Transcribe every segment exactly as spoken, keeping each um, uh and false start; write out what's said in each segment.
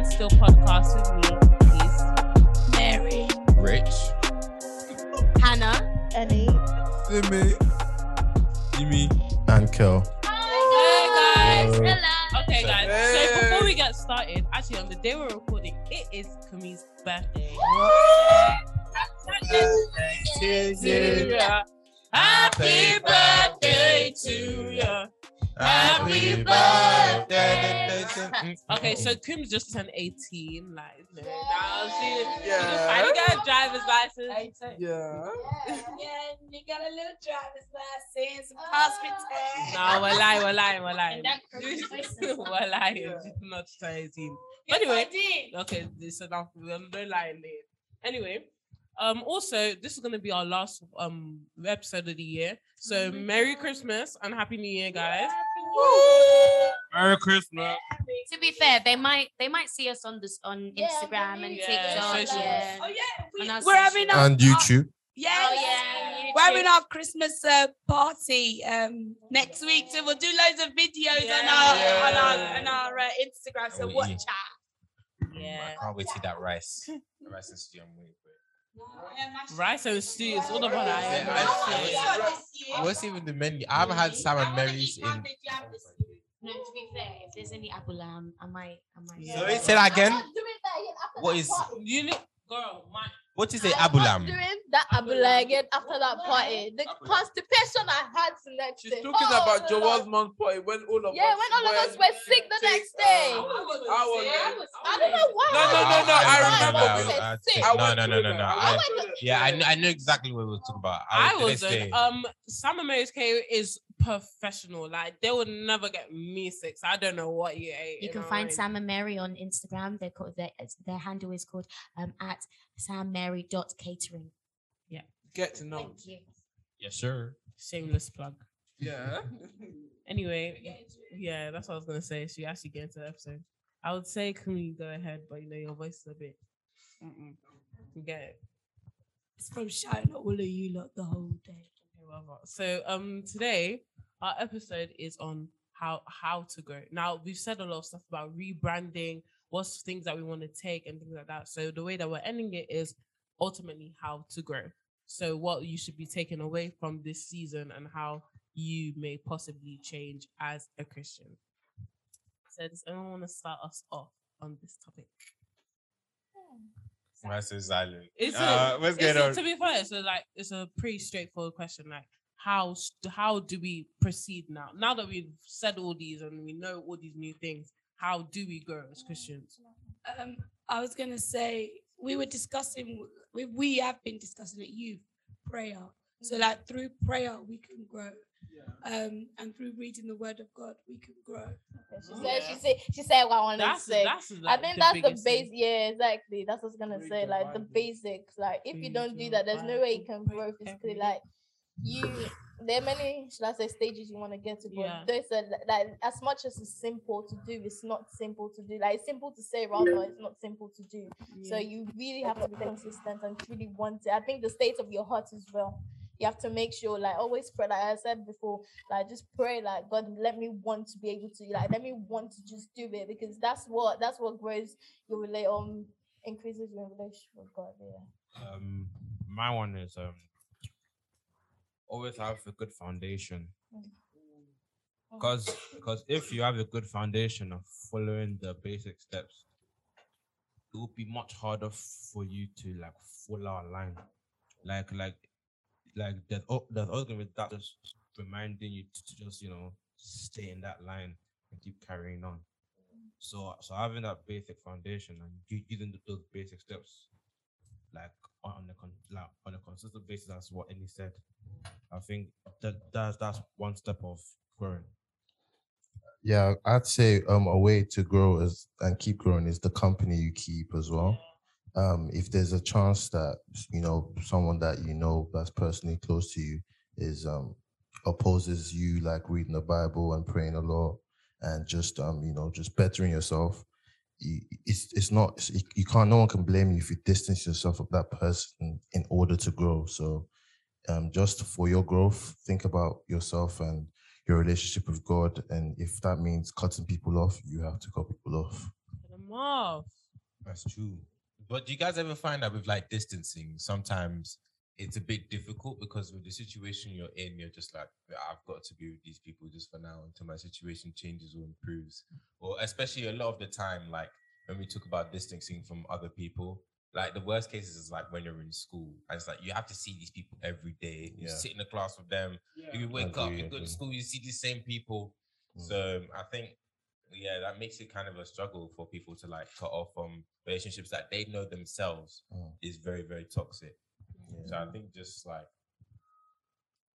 One Still Podcast with me is Mary, Rich, Hannah, Ellie, Simi, Jimmy, and Kel. Hi guys. Hello. Okay guys, hey. So before we get started, actually on the day we're recording, it is Kami's birthday. Happy birthday to ya. Happy birthday to ya. Happy birthday. Okay, so Kim's just turned eighteen, like no, now she, yeah. finally got a driver's license. Yeah. yeah, yeah, you got a little driver's license, oh. hospital. No, we're lying, we're lying, we're lying. we're lying. Yeah. She's not eighteen. But anyway, okay, this is enough. We're not lying there. Anyway. Um, also, this is going to be our last um episode of the year. So, mm-hmm. Merry Christmas and Happy New Year, guys. Yeah. Merry Christmas. To be fair, they might they might see us on this on yeah, Instagram and yeah. TikTok. Yeah. Oh, yeah. We, we're social. having our, and YouTube. Yes. Oh, yeah. YouTube. We're having our Christmas uh, party um next week. So, we'll do loads of videos yeah. on our yeah. on our, on our uh, Instagram. So, watch out. Yeah. I can't wait to eat that rice. The rice is still waiting. Rice and stew, it's all about that. Yeah, what's even the menu? I haven't had salmon Mary's in. No, to be fair, if there's any apple lamb, I might, I might. Yeah. Sorry, say that again. What is? You know, girl, my. What is the abulam? During that abulam again after that party, the abulam. Constipation I had the next She's day. She's talking oh, about Joel's month party when all of yeah, us when all of us were sick the next day. I, was, I, was, I, was, I don't know why. No, no, no, no. I remember. I was, I was sick. I was, no, no, no, no, no. I, yeah, I know, I know exactly what we were talking about. I, I was a, um, Sammary catering is professional. Like they would never get me sick. So I don't know what you ate. You, you can find Sam and Mary on Instagram. They're called their their handle is called um at sammary dot catering. Yeah. Get to know. Thank you. Yeah, sure. Shameless plug. Yeah. Anyway, yeah, that's what I was gonna say. So you actually get into the episode. I would say, can we go ahead? But you know, your voice is a bit. Mm-mm. You get it. It's from shouting at all of you lot the whole day. Okay, well, so um, today our episode is on how how to grow. Now we've said a lot of stuff about rebranding. What's things that we want to take and things like that. So the way that we're ending it is ultimately how to grow. So what you should be taking away from this season and how you may possibly change as a Christian. So does anyone want to start us off on this topic? Why so silent? It's a, uh, what's going on? To be fair, so like it's a pretty straightforward question. Like how how do we proceed now? Now that we've said all these and we know all these new things. How do we grow as Christians? Um, I was going to say, we were discussing, we, we have been discussing at youth, prayer. So like through prayer, we can grow. Yeah. Um, and through reading the word of God, we can grow. She oh, said, yeah. she said, she said what I wanted that's, to say. That's like I think the that's the basic. Yeah, exactly. That's what I was going to say. Like Bible. the basics, like if Read you don't do that, there's Bible. no way you can grow physically. Like you... There are many, should I say, stages you want to get to, but yeah. there's a, like, as much as it's simple to do, it's not simple to do. Like, it's simple to say, rather, yeah. it's not simple to do. Yeah. So you really have to be consistent and really want it. I think the state of your heart as well. You have to make sure, like, always pray. Like I said before, like, just pray, like, God, let me want to be able to, like, let me want to just do it, because that's what, that's what grows your relate um, increases your relationship with God, yeah. Um, my one is, um, always have a good foundation, because because if you have a good foundation of following the basic steps, it will be much harder for you to like fall out of line. Like like like there's oh, there's always gonna be that just reminding you to, to just you know stay in that line and keep carrying on. So so having that basic foundation and using those basic steps, like on the con like on a consistent basis, that's what Annie said. I think that that's, that's one step of growing. Yeah, I'd say um a way to grow is and keep growing is the company you keep as well. Um, if there's a chance that you know someone that you know that's personally close to you is um opposes you, like reading the Bible and praying a lot and just um you know just bettering yourself. It's it's not you can't. No one can blame you if you distance yourself from that person in order to grow. So. Um, just for your growth, think about yourself and your relationship with God, and if that means cutting people off, you have to cut people off. off. That's true. But do you guys ever find that with like distancing, sometimes it's a bit difficult because with the situation you're in, you're just like, I've got to be with these people just for now until my situation changes or improves. Or especially a lot of the time, like when we talk about distancing from other people, like the worst cases is like when you're in school and it's like you have to see these people every day. You yeah. sit in the class with them. Yeah. You wake up, you go to school, you see these same people. Mm. So I think, yeah, that makes it kind of a struggle for people to like cut off from relationships that they know themselves mm. is very, very toxic. Yeah. So I think just like.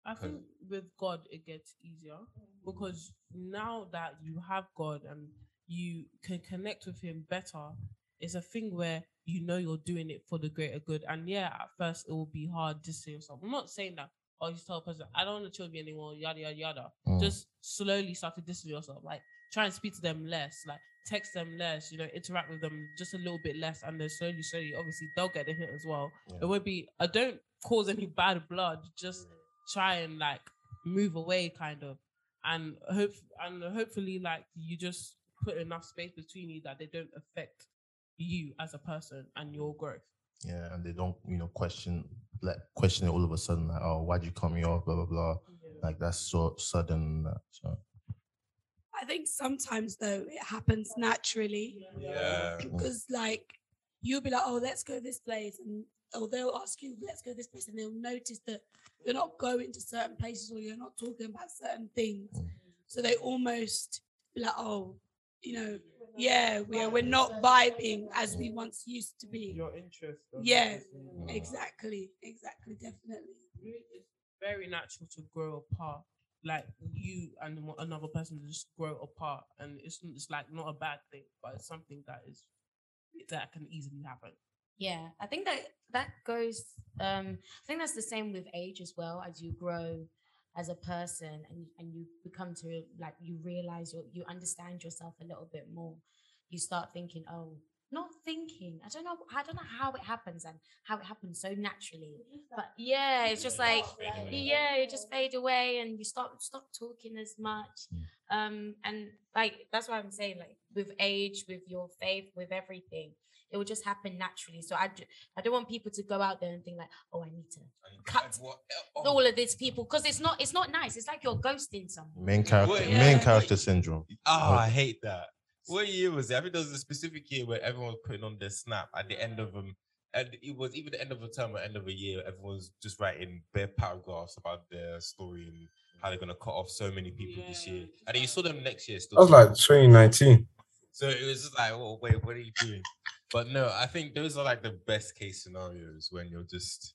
I think with God, it gets easier because now that you have God and you can connect with him better, it's a thing where you know you're doing it for the greater good. And yeah, at first it will be hard to say yourself. I'm not saying that, oh, you tell a person, I don't want to chill with you anymore, yada, yada, yada. Mm. Just slowly start to distance yourself. Like, try and speak to them less, like text them less, you know, interact with them just a little bit less. And then slowly, slowly, obviously they'll get the hint as well. Yeah. It won't be, I don't cause any bad blood, just try and like move away kind of. And hope and hopefully like you just put enough space between you that they don't affect you as a person and your growth. Yeah, and they don't, you know, question like question it all of a sudden, like, oh, why'd you cut me off, blah blah blah. Yeah. Like that's so sudden. So I think sometimes though it happens naturally. Yeah. Because like you'll be like, oh, let's go this place, and or they'll ask you, let's go this place, and they'll notice that you're not going to certain places or you're not talking about certain things. Mm. So they almost be like, oh, you know, yeah, we're we're not vibing as we once used to be. Your interest. Yeah, exactly, exactly, definitely. It's very natural to grow apart. Like you and another person just grow apart, and it's it's like not a bad thing, but it's something that is that can easily happen. Yeah, I think that that goes. Um, I think that's the same with age as well. As you grow as a person, and and you become to like you realize you you understand yourself a little bit more. You start thinking, oh, not thinking. I don't know. I don't know how it happens and how it happens so naturally. But yeah, it's just like yeah, you just fade away and you stop stop talking as much. Um, and like that's why I'm saying like with age, with your faith, with everything, it will just happen naturally. So I, I don't want people to go out there and think like, oh, I need to cut all of these people because it's not it's not nice. It's like you're ghosting someone. Main character, yeah. main character syndrome. Oh, I hate that. What year was it? I think there was a specific year where everyone was putting on their snap at the end of them, and it was even the end of a term or end of a year. Everyone's just writing bare paragraphs about their story and how they're gonna cut off so many people yeah. this year. And then you saw them next year. Still, that was like twenty nineteen. So it was just like, oh wait, what are you doing? But no, I think those are like the best case scenarios when you're just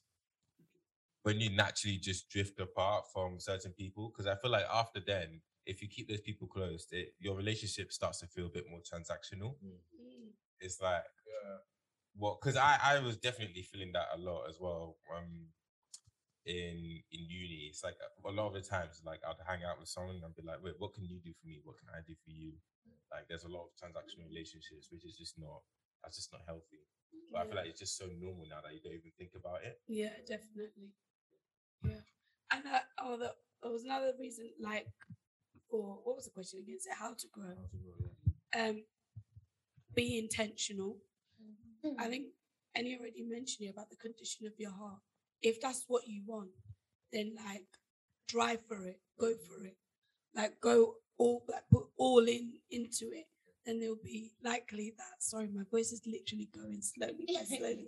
when you naturally just drift apart from certain people. Because I feel like after then, if you keep those people close, it, your relationship starts to feel a bit more transactional. Mm-hmm. It's like, uh, well, because I, I was definitely feeling that a lot as well um, in in uni. It's like a lot of the times, like I'd hang out with someone and I'd be like, wait, what can you do for me? What can I do for you? Like there's a lot of transactional relationships, which is just not, that's just not healthy. But yeah. I feel like it's just so normal now that you don't even think about it. Yeah, definitely. Yeah. And that, oh, that, that was another reason, like, or what was the question again? So how to grow. Um, be intentional. Mm-hmm. I think Annie already mentioned it about the condition of your heart. If that's what you want, then like drive for it, go for it, like go all, like put all in into it. Then there'll be likely that. Sorry, my voice is literally going slowly by slowly.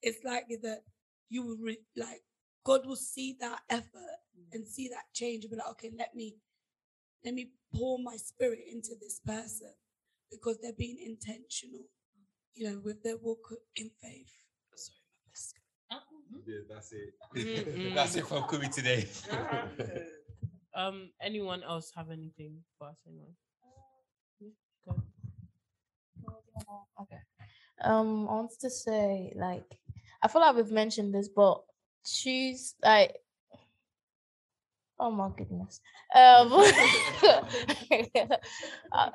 It's likely that you will re- like God will see that effort mm-hmm. and see that change and be like, okay, let me. Let me pour my spirit into this person because they're being intentional, you know, with their walk in faith. Sorry, my best. Yeah, that's it. Mm-hmm. That's it from Kumi today. um, anyone else have anything for us? Anyone? Go. Okay. Um, I wanted to say, like, I feel like we've mentioned this, but choose, like, oh my goodness. Um,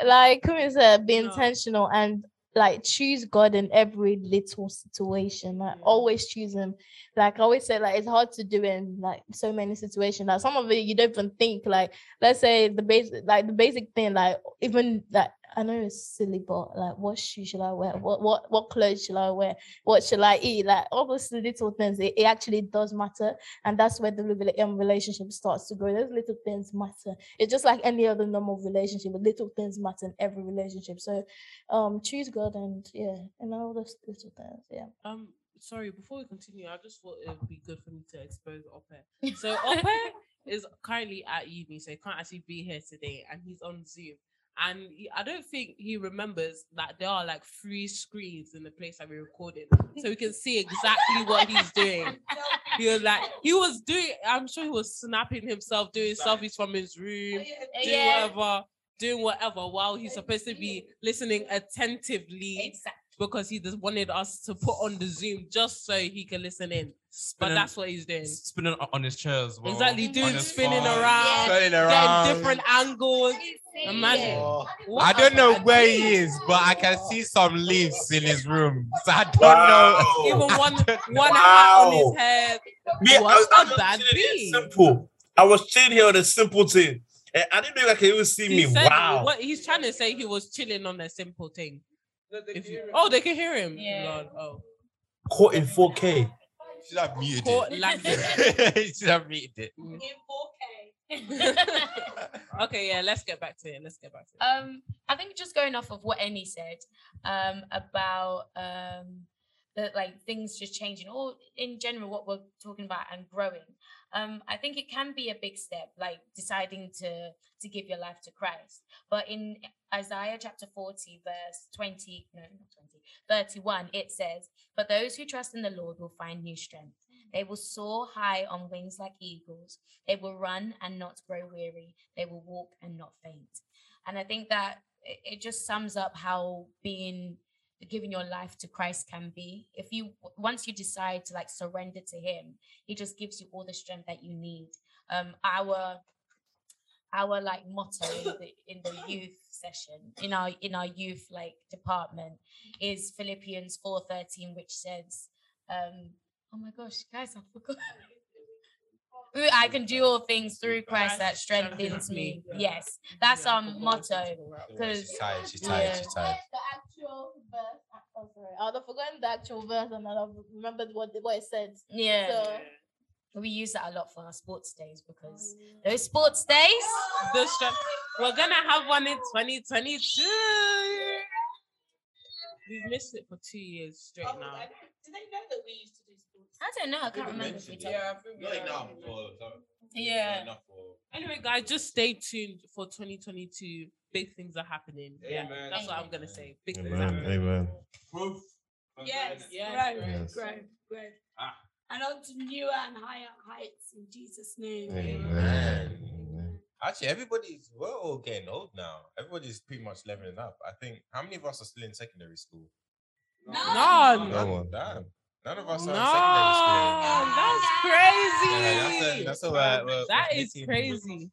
like Kumi said, be intentional and like choose God in every little situation. Like always choose him. Like I always say, like it's hard to do in like so many situations. Like some of it you don't even think, like let's say the basic like the basic thing, like even like I know it's silly, but like, what shoe should I wear? What what what clothes should I wear? What should I eat? Like all those little things, it, it actually does matter, and that's where the relationship starts to grow. Those little things matter. It's just like any other normal relationship, but little things matter in every relationship. So, um, choose God, and yeah, and all those little things. Yeah. Um, sorry, before we continue, I just thought it'd be good for me to expose Ope. So Ope is currently at uni, so he can't actually be here today, and he's on Zoom. And I don't think he remembers that there are like three screens in the place that we recorded, so we can see exactly what he's doing. He was like, he was doing, I'm sure he was snapping himself, doing selfies from his room, doing whatever, doing whatever, while he's supposed to be listening attentively, because he just wanted us to put on the Zoom just so he can listen in. Spinning, but that's what he's doing. Spinning on his chair as well. Exactly, doing spinning phone. around, spinning around, getting different angles. Imagine. Oh. I don't know where he is, but I can see some leaves in his room. So I don't wow. know. Even one one wow. hat on his head. Me, What's I, I not bad being? Simple. I was chilling here on a simple thing. I didn't know like he would see he me. Said, wow. What, he's trying to say he was chilling on a simple thing. No, they you, oh, they can hear him. Yeah. Lord, oh. Caught in four K. Should have muted it. Should have muted it. In four K. Okay, yeah, let's get back to it. Let's get back to it. Um, I think just going off of what Annie said, um, about um the like things just changing, or in general what we're talking about and growing. Um, I think it can be a big step, like deciding to to give your life to Christ. But in Isaiah chapter forty, verse twenty, no, not twenty, thirty-one, it says, "But those who trust in the Lord will find new strength. They will soar high on wings like eagles. They will run and not grow weary. They will walk and not faint." And I think that it just sums up how being giving your life to Christ can be. If you once you decide to like surrender to him, he just gives you all the strength that you need. Um, our our like motto in the, in the youth session, in our in our youth like department, is Philippians four thirteen, which says, um, "Oh my gosh, guys, I forgot." I can do all things through Christ that strengthens me. Yes, that's our motto. Because she's tired. She's tired. Yeah. She's tired. The actual verse. Oh, sorry. I'd have forgotten the actual verse, and I'd have remembered what what it said. Yeah. So we use that a lot for our sports days, because those sports days, the strength. We're gonna have one in twenty twenty-two. We've missed it for two years straight oh, now. Did they know that we used to do sports? I don't know. I can't remember. If we yeah, I think not enough for. Yeah. Enough for... Anyway, guys, just stay tuned for twenty twenty-two. Big things are happening. Amen. Yeah, that's Amen. What I'm gonna say. Big Amen. Things are happening. Amen. Proof. Yes. Yes. Grow. Yes. Grow. Grow. Ah. And on to newer and higher heights in Jesus' name. Amen. Amen. Amen. Actually, everybody's we're all getting old now. Everybody's pretty much leveling up. I think. How many of us are still in secondary school? None. None. None. None. None of us are in secondary school. That's crazy. Yeah, that's a, that's a, we're, we're, that we're is crazy.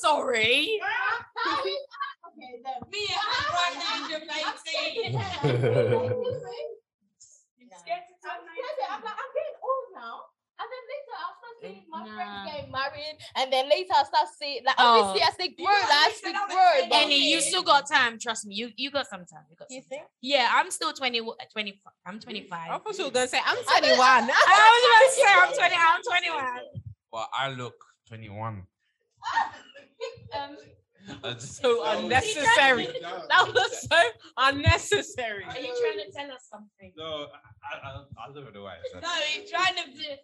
Sorry. I'm like, I'm getting old now. And then later I'll start seeing my nah. friends getting married, and then later I'll start seeing like oh. obviously as they grow, like, as they grow. Annie, you still got time, trust me. You you got some time. You, got you some think? Time. Yeah, I'm still twenty, twenty I'm twenty-five. I thought you were gonna say I'm twenty-one. I, I was about to say I'm twenty. I'm twenty-one. Well, I look twenty-one. um, That's so unnecessary. That was so unnecessary. Are you trying to tell us something? No, I I, I live in the way. So. No, you're trying to do it.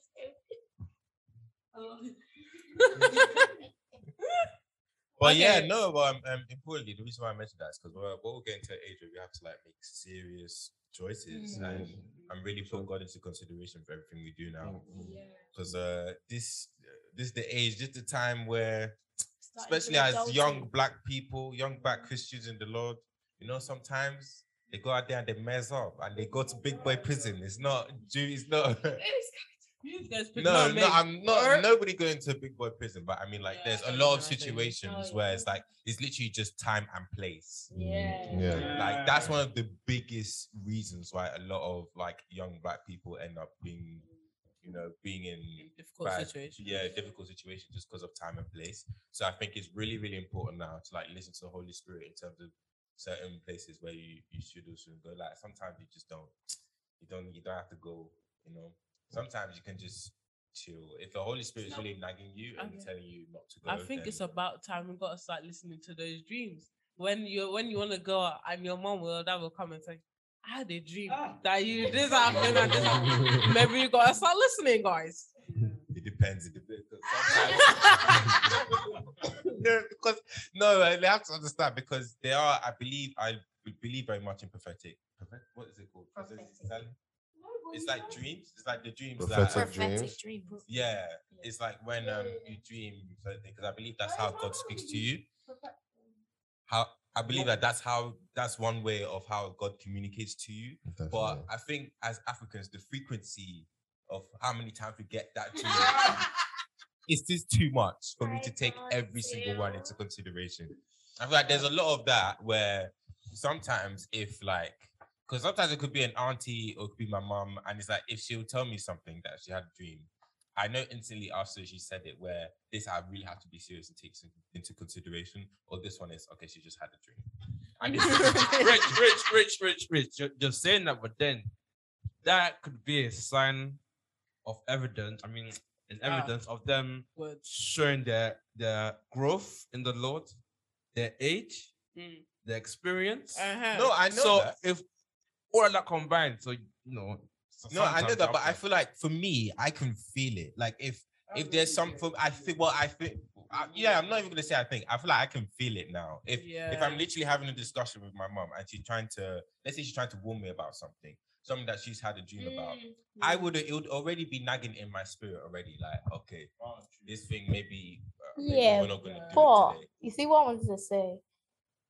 Oh. But okay. yeah, no. But um, um, importantly, the reason why I mentioned that is because we're we're getting to an age where we have to like make serious choices, mm. and I'm really putting God into consideration for everything we do now. Because yeah. uh, this this the age, this the time where. Especially as young black people, young black Christians in the Lord, you know, sometimes they go out there and they mess up and they go to big boy prison. It's not, it's not. no, no, I'm not. Nobody going to big boy prison, but I mean, like, yeah, there's a lot of situations where it's like it's literally just time and place. Yeah, yeah. Like that's one of the biggest reasons why a lot of like young black people end up being. you know, being in difficult bad, situations. Yeah, difficult situations just because of time and place. So I think it's really, really important now to like listen to the Holy Spirit in terms of certain places where you, you should also go. Like sometimes you just don't, you don't, you don't have to go, you know. Sometimes you can just chill. If the Holy Spirit is really nagging you and okay. telling you not to go. I think then... it's about time we've got to start listening to those dreams. When you when you want to go out and your mom will, that will come and say, I had a dream ah. that you this happened and this happened. Maybe you got to start listening, guys. It depends. It depends. Sometimes... because, no, they have to understand because they are, I believe, I believe very much in prophetic. What is it called? Prophetic. It's like dreams. It's like the dreams. Prophetic that, dreams. dreams. Yeah. It's like when um, you dream, because I believe that's how God speaks to you. How I believe that that's how that's one way of how God communicates to you. Definitely. But I think as Africans, the frequency of how many times we get that dream is just too much for me to take every single one into consideration. I feel like there's a lot of that where sometimes if like, because sometimes it could be an auntie or it could be my mom, and it's like if she'll tell me something that she had a dream, I know instantly after she said it where this I really have to be serious and take some into consideration, or this one is, okay, she just had a dream. And it's rich, rich, rich, rich, rich. You're, you're saying that, but then that could be a sign of evidence, I mean, an evidence ah. of them showing their, their growth in the Lord, their age, mm. their experience. Uh-huh. No, I know So that. If all of that combined, so, you know, So no, I know that, but I feel like for me, I can feel it. Like if I if there's something, I think. Well, I think. I, yeah, I'm not even gonna say I think. I feel like I can feel it now. If yeah. if I'm literally having a discussion with my mom and she's trying to, let's say she's trying to warn me about something, something that she's had a dream mm. about, I would it would already be nagging in my spirit already. Like, okay, this thing maybe. Uh, maybe yeah, we're not gonna do but it today. You see what I wanted to say.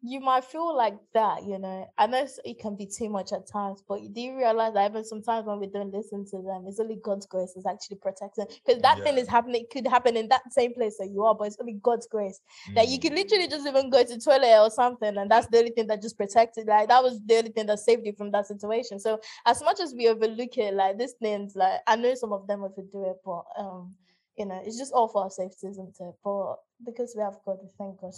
You might feel like that, you know. I know it can be too much at times, but you do realize that even sometimes when we don't listen to them, it's only God's grace is actually protecting. Because that yeah. thing is happening, it could happen in that same place that you are, but it's only God's grace. Mm. Like you could literally just even go to the toilet or something, and that's the only thing that just protected. Like that was the only thing that saved you from that situation. So as much as we overlook it, like these things, like I know some of them overdo it, but um, you know, it's just all for our safety, isn't it? But because we have God, we thank God.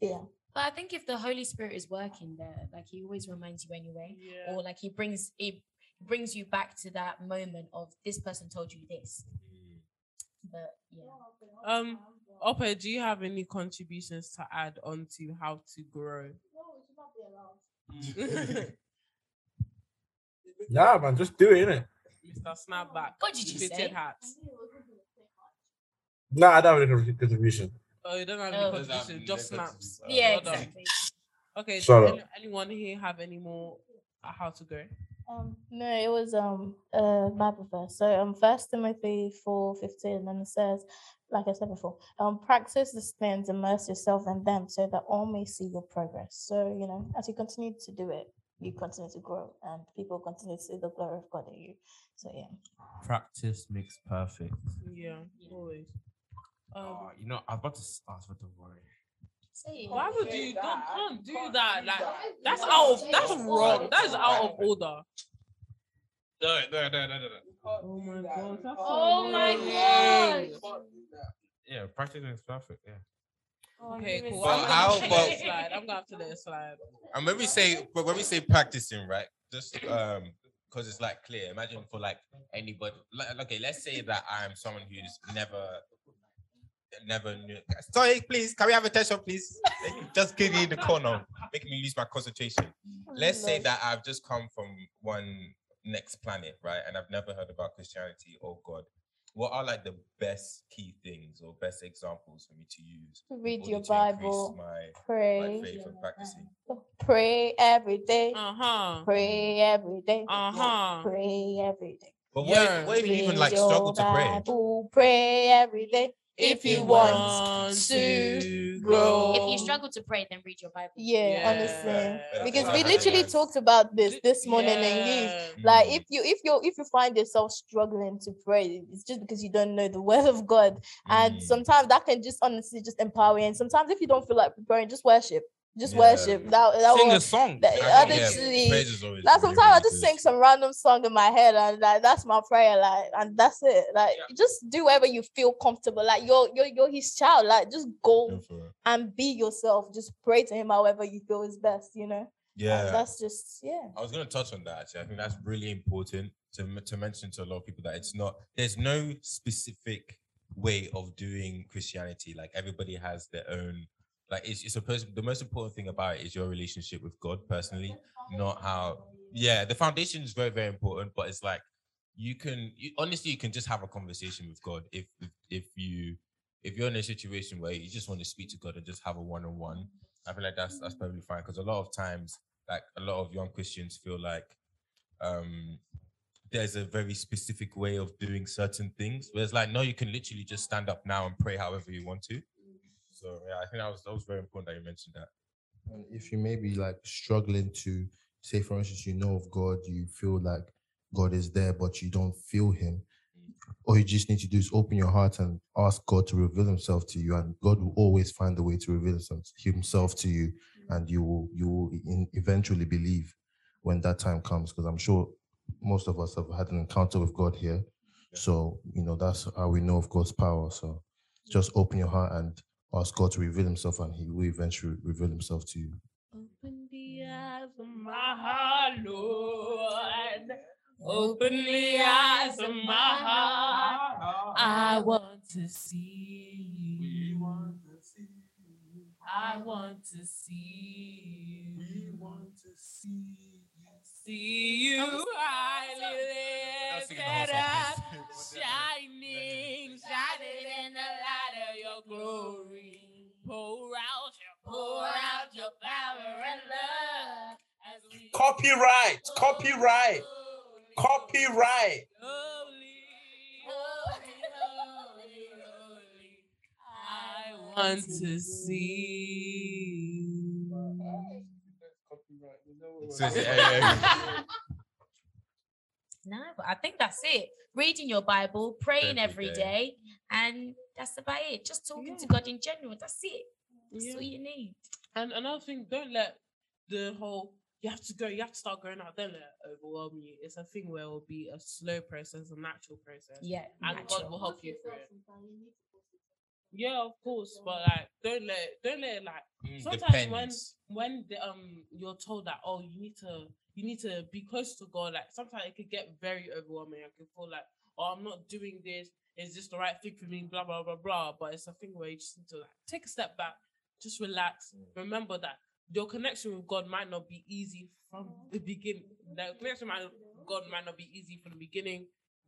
Yeah. But I think if the Holy Spirit is working there, like he always reminds you anyway, yeah. or like he brings he brings you back to that moment of this person told you this. But yeah. Um, Ope, do you have any contributions to add on to how to grow? No, it should not be allowed. Yeah, man, just do it, innit? Mister Snapback. What did you say? Hat. No, I don't have any contribution. Oh, you don't have any oh. contribution, just snaps. Yeah, well exactly. Okay, so any, anyone here have any more uh, how to go? Um, no, it was um uh Bible verse. So um First Timothy four fifteen, and it says, like I said before, um practice the things, immerse yourself in them, so that all may see your progress. So you know, as you continue to do it, you continue to grow, and people continue to see the glory of God in you. So yeah, practice makes perfect. Yeah, always. Um, oh, you know, I was about to ask for the word. Why would you don't, don't do that? Like that's out of that's wrong. That is out of order. No, no, no, no, no. Oh my God! Oh my God! Yeah, practicing is perfect. Yeah. Okay, cool. But I'm how about? I'm gonna have to let it slide. And when we say, but when we say practicing, right? Just um. Because it's like clear. Imagine for like anybody. Like, okay, let's say that I'm someone who's never. Never knew. Sorry, please. Can we have attention, please? Just give me the corner, making me lose my concentration. Let's say that I've just come from one next planet, right? And I've never heard about Christianity or God. What are like the best key things or best examples for me to use? Read your Bible, my, pray, my faith and practicing. Pray every day. Uh huh. Pray every day. Uh huh. Pray every day. But what, yeah. if, what if you even like struggle to pray? Pray every day. If you want to grow. If you struggle to pray, then read your Bible. Yeah, yeah. honestly. Yeah. Because we literally yes. talked about this this morning yeah. in youth. Like if you if you if you find yourself struggling to pray, it's just because you don't know the word of God. Mm. And sometimes that can just honestly just empower you. And sometimes if you don't feel like praying, just worship. Just yeah. worship. That, that sing was, a song. That, I I just, yeah, like sometimes I just sing some random song in my head, and like that's my prayer, like, and that's it. Like, yeah. just do whatever you feel comfortable. Like, you're you're you're his child. Like, just go and be yourself. Just pray to him however you feel is best. You know. Yeah. And that's just yeah. I was gonna touch on that actually. I think that's really important to to mention to a lot of people that it's not. There's no specific way of doing Christianity. Like, everybody has their own. Like, it's it's a person. The most important thing about it is your relationship with God personally, not how. Yeah, the foundation is very, very important, but it's like you can you, honestly you can just have a conversation with God if if if you if you're in a situation where you just want to speak to God and just have a one on one. I feel like that's that's probably fine, because a lot of times, like, a lot of young Christians feel like um there's a very specific way of doing certain things. Whereas, like, no, you can literally just stand up now and pray however you want to. So yeah, I think that was that was very important that you mentioned that. And if you may be like struggling to say, for instance, you know of God, you feel like God is there, but you don't feel him, all you just need to do is open your heart and ask God to reveal himself to you, and God will always find a way to reveal himself to you, and you will you will eventually believe when that time comes, because I'm sure most of us have had an encounter with God here. Yeah. So, you know, that's how we know of God's power. So just open your heart and ask God to reveal himself, and he will eventually reveal himself to you. Open the eyes of my heart, Lord. Open the eyes of my heart. I want to see you. We want to see you. I want to see you. We want to see you. See you highly lifted up, shining, shining in the light of your glory. Pour out your, pour out your power and love. As we copyright, copyright, copyright. Holy, holy, holy, holy. I want to see. No, but I think that's it. Reading your Bible, praying every, every day. day, and that's about it. Just talking yeah. to God in general. That's it. That's yeah. all you need. And another thing, don't let the whole you have to go, you have to start going out. Don't let it overwhelm you. It's a thing where it will be a slow process, a natural process. Yeah, and natural. God will help you through it. Yeah, of course, but like, don't let, don't let it, like. Mm, sometimes depends. when when the, um you're told that oh you need to you need to be close to God, like sometimes it could get very overwhelming. I can feel like, oh, I'm not doing this. Is this the right thing for me? Blah blah blah blah. But it's a thing where you just need to like take a step back, just relax. Mm. Remember that your connection with God might not be easy from the beginning. The connection with God might not be easy from the beginning.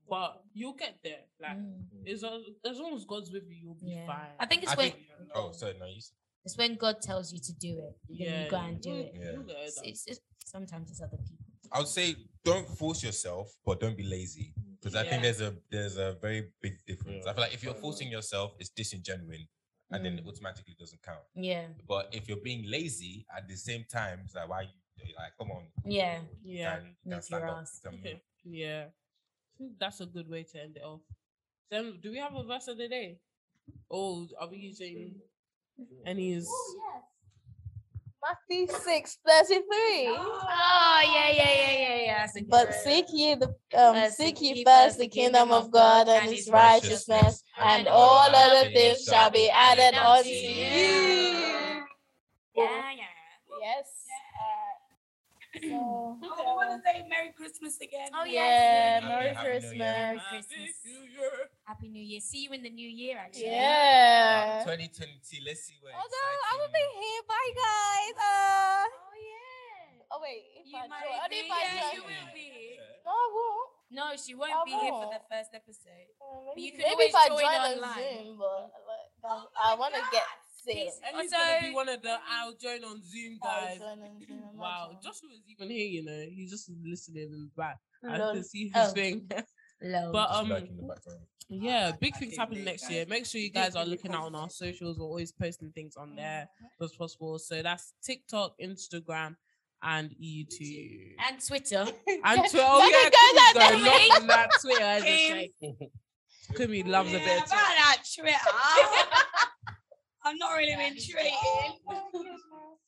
But you'll get there. Like, mm. it's, as long as God's with you, you'll be yeah. fine. I think it's I when... Think, oh, sorry, no, you... It's when God tells you to do it. Yeah, you go yeah, and do yeah. it. Yeah. It's, it's, it's, sometimes it's other people. I would say don't force yourself, but don't be lazy. Because I yeah. think there's a there's a very big difference. Yeah. I feel like if you're forcing yourself, it's disingenuine. And mm. then it automatically doesn't count. Yeah. But if you're being lazy at the same time, it's like, why are you... Like, come on. Yeah. You yeah. Can, you can stand up. Okay. Yeah. That's a good way to end it off. Then, do we have a verse of the day? Or are we using any? Oh, yes. Matthew six thirty-three. Oh, yeah, yeah, yeah, yeah, yeah. But prayer. seek ye the um, uh, seek ye first the kingdom of God and his righteousness, righteousness and, and all other things shall be added unto you. Yeah, yeah. Yes. Yeah. So, I okay. want to say Merry Christmas again. Oh, yes. Yeah, Merry Happy Christmas. Merry Christmas. Happy New Year. See you in the new year, actually. Yeah. Um, twenty twenty, let's see where. Although, I will be here. Bye, guys. Uh, oh, yeah. Oh, wait. If you I might do, be. Yeah, you will be. No, I won't. No, she won't I be won't. here for the first episode. Uh, maybe, you can maybe if I join, join online. Zoom, but, but, but, oh, I want to get... Yes. And he's also, gonna be one of the I'll join on Zoom guys. On Zoom. Wow, Joshua was even here, you know. He's just listening in the back. Lord. I can see his oh. thing. Lord. But um, yeah, big things happening next year. Make sure you guys are looking out on our socials. We're always posting things on there as possible. So that's TikTok, Instagram, and YouTube, and Twitter, and Twitter. Oh, yeah, guys, not that Twitter. Kumi loves a bit of that Twitter. I'm not really been treating.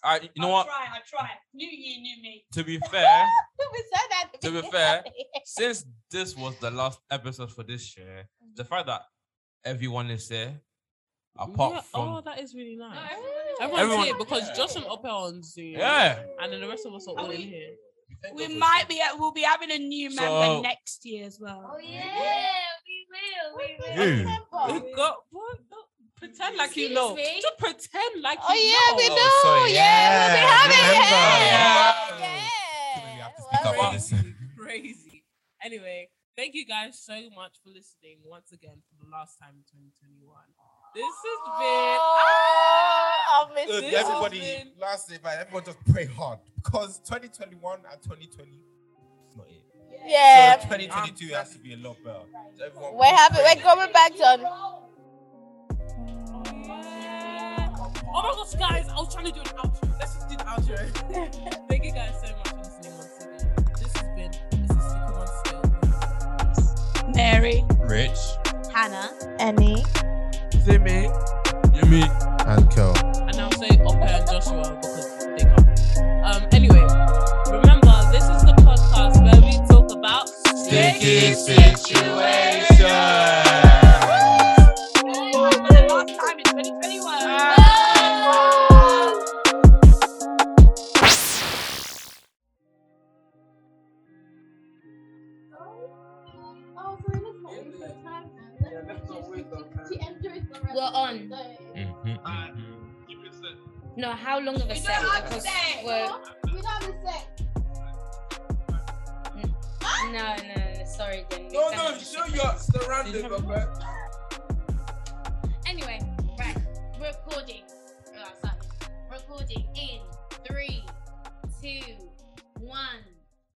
I, you know I'll what? Try, I'll try. New year, new me. To be fair, we said that to be fair, since this was the last episode for this year, mm-hmm. the fact that everyone is there, apart yeah. from oh, that is really nice. No, everyone everyone here because yeah. Josh and Opel on Zoom, yeah, and then the rest of us are all we, in here. We might be at, we'll be having a new member so, next year as well. Oh yeah, yeah. we will. We will. Yeah. We got what? Pretend like Excuse you know. Me? Just pretend like oh, you yeah, know. We know. Oh so, yeah, yeah, we'll be having yeah. Yeah. Yeah. Crazy, crazy. Anyway, thank you guys so much for listening once again for the last time in twenty twenty-one. This has been. Oh, I'll miss Look, this everybody. Been... Lastly, but everyone just pray hard because twenty twenty-one and twenty twenty is not it. Yeah. So twenty twenty-two has to be a lot better. So we're happy. We're coming back, John. Oh my gosh, guys, I was trying to do an outro. Let's just do the outro. Thank you guys so much for listening once again. This has been Missus Sticky Mary, Rich, Hannah, Emmy, Zimmy, Yumi, and Kel. And I'll say Opa and Joshua because they can't. Um, anyway, remember, this is the podcast where we talk about sticky situations. We're on. Mm-hmm. Uh, no, how long of a set? We don't have a set. We don't have a set. No, no, no, sorry. Jenny. No, no, show your surroundings, Robert. Anyway, right. Recording. Oh, sorry. Recording in three, two, one.